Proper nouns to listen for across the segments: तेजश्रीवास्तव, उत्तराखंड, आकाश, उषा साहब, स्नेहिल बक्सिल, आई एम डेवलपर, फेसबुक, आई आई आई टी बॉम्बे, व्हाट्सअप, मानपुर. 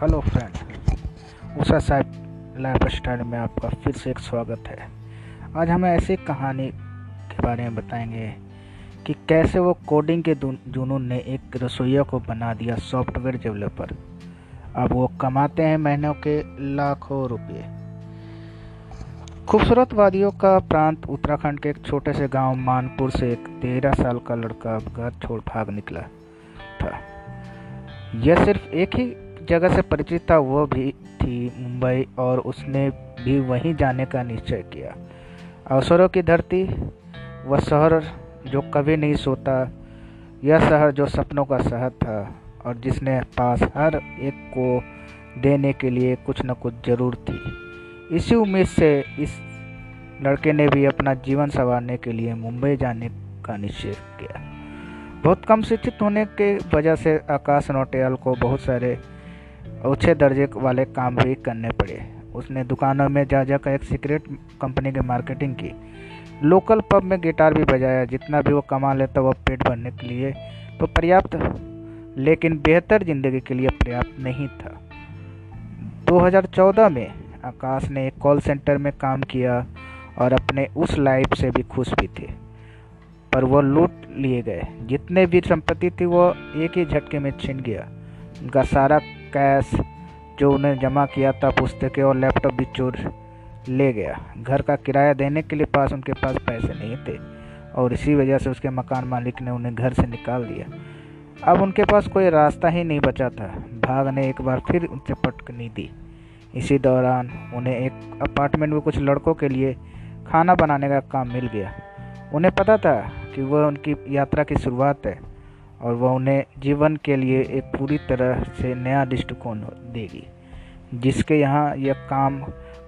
Hello friend, उषा साहब life style में आपका फिर से एक स्वागत है। आज हम ऐसी कहानी के बारे में बताएंगे कि कैसे वो कोडिंग के जुनून ने एक रसोइया को बना दिया सॉफ्टवेयर डेवलपर। अब वो कमाते हैं महीनों के लाखों रुपये। खूबसूरत वादियों का प्रांत उत्तराखंड के एक छोटे से गांव मानपुर से एक 13 साल का लड़का अपघात छोड़ भाग निकला था। यह सिर्फ एक ही जगह से परिचित था, वो भी थी मुंबई, और उसने भी वहीं जाने का निश्चय किया। अवसरों की धरती, वह शहर जो कभी नहीं सोता, यह शहर जो सपनों का शहर था और जिसने पास हर एक को देने के लिए कुछ न कुछ ज़रूर थी। इसी उम्मीद से इस लड़के ने भी अपना जीवन संवारने के लिए मुंबई जाने का निश्चय किया। बहुत कम शिक्षित होने के वजह से आकाश नोटियाल को बहुत सारे अच्छे दर्जे वाले काम भी करने पड़े। उसने दुकानों में जा जाकर एक सीक्रेट कंपनी की मार्केटिंग की, लोकल पब में गिटार भी बजाया। जितना भी वो कमा लेता वह पेट भरने के लिए तो पर्याप्त, लेकिन बेहतर ज़िंदगी के लिए पर्याप्त नहीं था। 2014 में आकाश ने एक कॉल सेंटर में काम किया और अपने उस लाइफ से भी खुश भी थे, पर वो लूट लिए गए। जितने भी संपत्ति थी वो एक ही झटके में छिन गया। उनका सारा कैश जो उन्हें जमा किया था, पुस्तकें और लैपटॉप भी चोर ले गया। घर का किराया देने के लिए उनके पास पैसे नहीं थे और इसी वजह से उसके मकान मालिक ने उन्हें घर से निकाल दिया। अब उनके पास कोई रास्ता ही नहीं बचा था। भाग ने एक बार फिर उनसे पटकनी दी। इसी दौरान उन्हें एक अपार्टमेंट में कुछ लड़कों के लिए खाना बनाने का काम मिल गया। उन्हें पता था कि वह उनकी यात्रा की शुरुआत है और वह उन्हें जीवन के लिए एक पूरी तरह से नया दृष्टिकोण देगी। जिसके यहाँ यह काम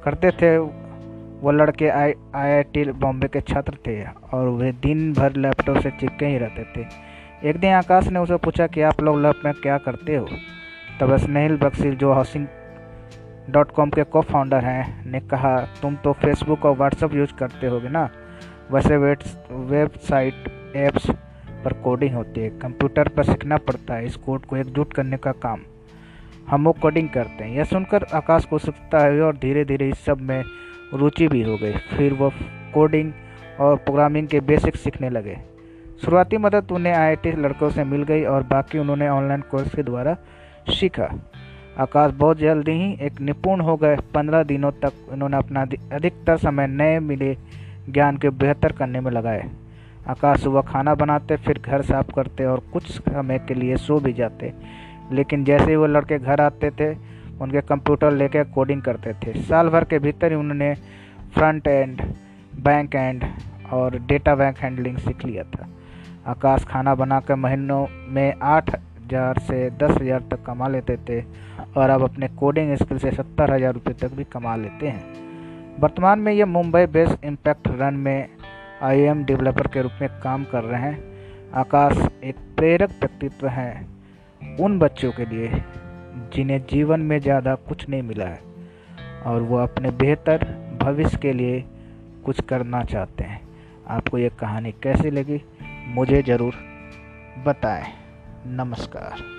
करते थे वो लड़के आई आई आई टी बॉम्बे के छात्र थे और वे दिन भर लैपटॉप से चिपके ही रहते थे। एक दिन आकाश ने उसे पूछा कि आप लोग लैब में क्या करते हो। तब स्नेहिल बक्सिल, जो हाउसिंग.com के को फाउंडर हैं, ने कहा, तुम तो फेसबुक और व्हाट्सअप यूज करते होगे ना, वैसे वेबसाइट ऐप्स पर कोडिंग होती है, कंप्यूटर पर सीखना पड़ता है। इस कोड को एकजुट करने का काम हम वो कोडिंग करते हैं। यह सुनकर आकाश को उत्सुकता हुई और धीरे धीरे इस सब में रुचि भी हो गई। फिर वो कोडिंग और प्रोग्रामिंग के बेसिक सीखने लगे। शुरुआती मदद उन्हें आईआईटी लड़कों से मिल गई और बाकी उन्होंने ऑनलाइन कोर्स के द्वारा सीखा। आकाश बहुत जल्दी ही एक निपुण हो गए। 15 दिनों तक उन्होंने अपना अधिकतर समय नए मिले ज्ञान के बेहतर करने में लगाए। आकाश सुबह खाना बनाते, फिर घर साफ करते और कुछ समय के लिए सो भी जाते, लेकिन जैसे ही वो लड़के घर आते थे उनके कंप्यूटर लेकर कोडिंग करते थे। साल भर के भीतर ही उन्होंने फ्रंट एंड, बैक एंड और डेटा बैंक हैंडलिंग सीख लिया था। आकाश खाना बनाकर महीनों में 8,000 से 10,000 तक कमा लेते थे और अब अपने कोडिंग स्किल से 70,000 रुपये तक भी कमा लेते हैं। वर्तमान में यह मुंबई बेस्ड इम्पैक्ट रन में आई एम डेवलपर के रूप में काम कर रहे हैं। आकाश एक प्रेरक व्यक्तित्व हैं उन बच्चों के लिए जिन्हें जीवन में ज़्यादा कुछ नहीं मिला है और वो अपने बेहतर भविष्य के लिए कुछ करना चाहते हैं। आपको ये कहानी कैसी लगी मुझे ज़रूर बताएं। नमस्कार।